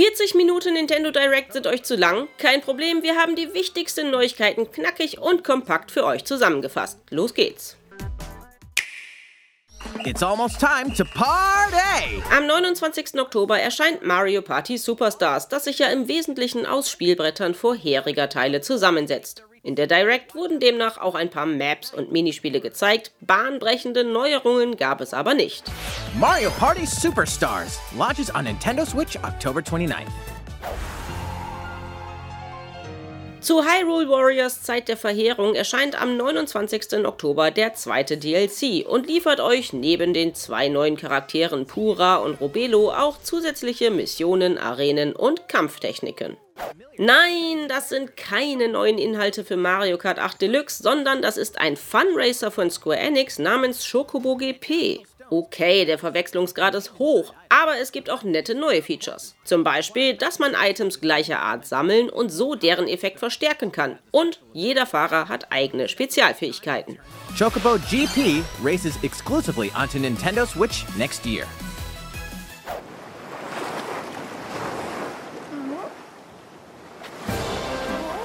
40 Minuten Nintendo Direct sind euch zu lang? Kein Problem, wir haben die wichtigsten Neuigkeiten knackig und kompakt für euch zusammengefasst. Los geht's! It's almost time to party! Am 29. Oktober erscheint Mario Party Superstars, das sich ja im Wesentlichen aus Spielbrettern vorheriger Teile zusammensetzt. In der Direct wurden demnach auch ein paar Maps und Minispiele gezeigt, bahnbrechende Neuerungen gab es aber nicht. Mario Party Superstars launches on Nintendo Switch October 29th. Zu Hyrule Warriors: Zeit der Verheerung erscheint am 29. Oktober der zweite DLC und liefert euch neben den zwei neuen Charakteren Pura und Robelo auch zusätzliche Missionen, Arenen und Kampftechniken. Nein, das sind keine neuen Inhalte für Mario Kart 8 Deluxe, sondern das ist ein Funracer von Square Enix namens Chocobo GP. Okay, der Verwechslungsgrad ist hoch, aber es gibt auch nette neue Features. Zum Beispiel, dass man Items gleicher Art sammeln und so deren Effekt verstärken kann. Und jeder Fahrer hat eigene Spezialfähigkeiten. Chocobo GP races exclusively onto Nintendo Switch next year.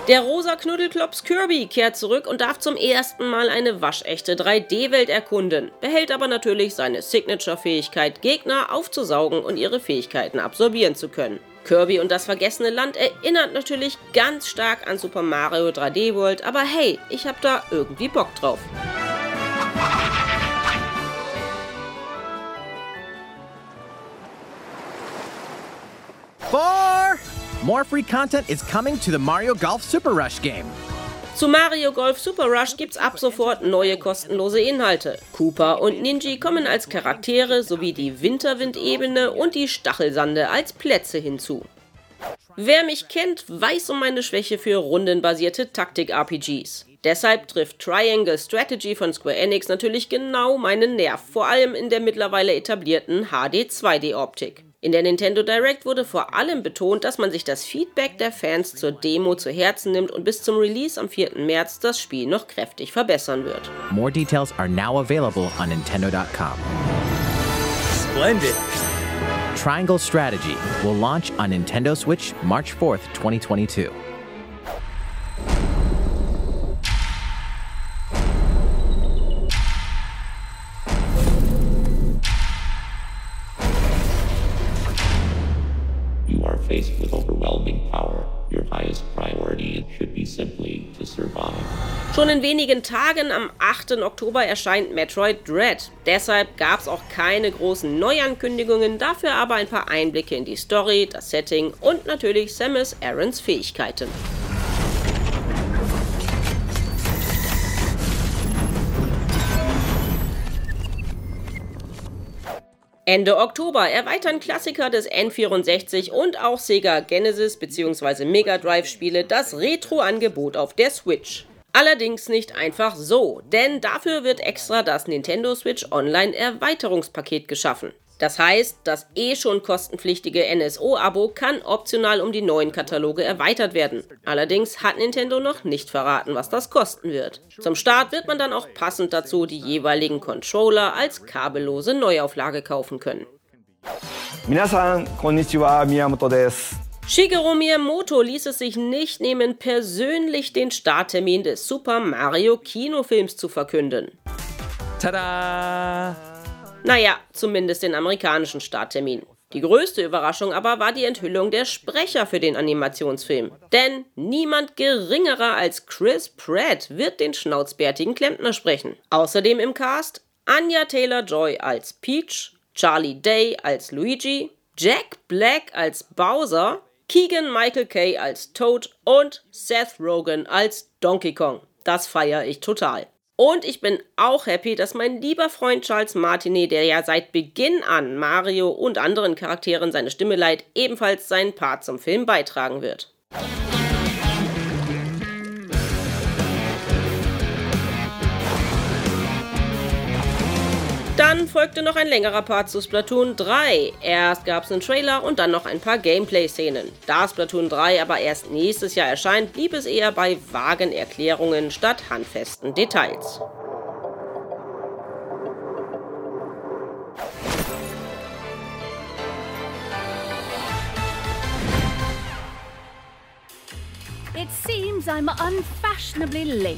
Der rosa Knuddelklops Kirby kehrt zurück und darf zum ersten Mal eine waschechte 3D-Welt erkunden, behält aber natürlich seine Signature-Fähigkeit, Gegner aufzusaugen und ihre Fähigkeiten absorbieren zu können. Kirby und das vergessene Land erinnert natürlich ganz stark an Super Mario 3D World, aber hey, ich hab da irgendwie Bock drauf. More free content is coming to the Mario Golf Super Rush game. Zu Mario Golf Super Rush gibt's ab sofort neue kostenlose Inhalte. Koopa und Ninji kommen als Charaktere sowie die Winterwindebene und die Stachelsande als Plätze hinzu. Wer mich kennt, weiß um meine Schwäche für rundenbasierte Taktik-RPGs. Deshalb trifft Triangle Strategy von Square Enix natürlich genau meinen Nerv, vor allem in der mittlerweile etablierten HD-2D-Optik. In der Nintendo Direct wurde vor allem betont, dass man sich das Feedback der Fans zur Demo zu Herzen nimmt und bis zum Release am 4. März das Spiel noch kräftig verbessern wird. More details are now available on Nintendo.com. Splendid! Triangle Strategy will launch on Nintendo Switch March 4th, 2022. Faced with overwhelming power, your highest priority should be simply to survive. Schon in wenigen Tagen, am 8. Oktober, erscheint Metroid Dread. Deshalb gab es auch keine großen Neuankündigungen, dafür aber ein paar Einblicke in die Story, das Setting und natürlich Samus Arans Fähigkeiten. Ende Oktober erweitern Klassiker des N64 und auch Sega Genesis bzw. Mega Drive Spiele das Retro-Angebot auf der Switch. Allerdings nicht einfach so, denn dafür wird extra das Nintendo Switch Online Erweiterungspaket geschaffen. Das heißt, das eh schon kostenpflichtige NSO-Abo kann optional um die neuen Kataloge erweitert werden. Allerdings hat Nintendo noch nicht verraten, was das kosten wird. Zum Start wird man dann auch passend dazu die jeweiligen Controller als kabellose Neuauflage kaufen können. Minasan, konnichiwa, Miyamoto desu. Shigeru Miyamoto ließ es sich nicht nehmen, persönlich den Starttermin des Super Mario Kinofilms zu verkünden. Tada! Naja, zumindest den amerikanischen Starttermin. Die größte Überraschung aber war die Enthüllung der Sprecher für den Animationsfilm. Denn niemand geringerer als Chris Pratt wird den schnauzbärtigen Klempner sprechen. Außerdem im Cast Anya Taylor-Joy als Peach, Charlie Day als Luigi, Jack Black als Bowser, Keegan-Michael Key als Toad und Seth Rogen als Donkey Kong. Das feiere ich total. Und ich bin auch happy, dass mein lieber Freund Charles Martinet, der ja seit Beginn an Mario und anderen Charakteren seine Stimme leiht, ebenfalls seinen Part zum Film beitragen wird. Dann folgte noch ein längerer Part zu Splatoon 3. Erst gab's einen Trailer und dann noch ein paar Gameplay-Szenen. Da Splatoon 3 aber erst nächstes Jahr erscheint, blieb es eher bei vagen Erklärungen statt handfesten Details. It seems I'm unfashionably late,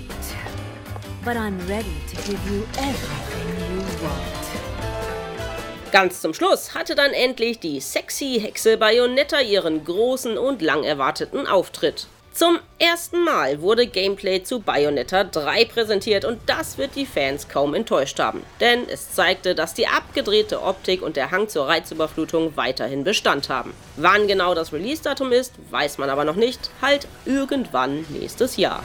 but I'm ready to give you everything you want. Ganz zum Schluss hatte dann endlich die sexy Hexe Bayonetta ihren großen und lang erwarteten Auftritt. Zum ersten Mal wurde Gameplay zu Bayonetta 3 präsentiert und das wird die Fans kaum enttäuscht haben. Denn es zeigte, dass die abgedrehte Optik und der Hang zur Reizüberflutung weiterhin Bestand haben. Wann genau das Release-Datum ist, weiß man aber noch nicht. Halt irgendwann nächstes Jahr.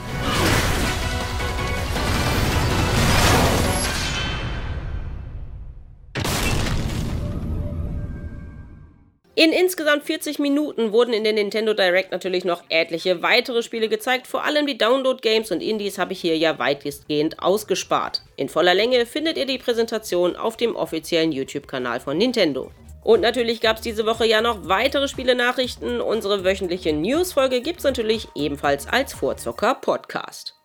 In insgesamt 40 Minuten wurden in der Nintendo Direct natürlich noch etliche weitere Spiele gezeigt, vor allem die Download-Games und Indies habe ich hier ja weitestgehend ausgespart. In voller Länge findet ihr die Präsentation auf dem offiziellen YouTube-Kanal von Nintendo. Und natürlich gab es diese Woche ja noch weitere Spiele-Nachrichten. Unsere wöchentliche News-Folge gibt's natürlich ebenfalls als Vorzocker-Podcast.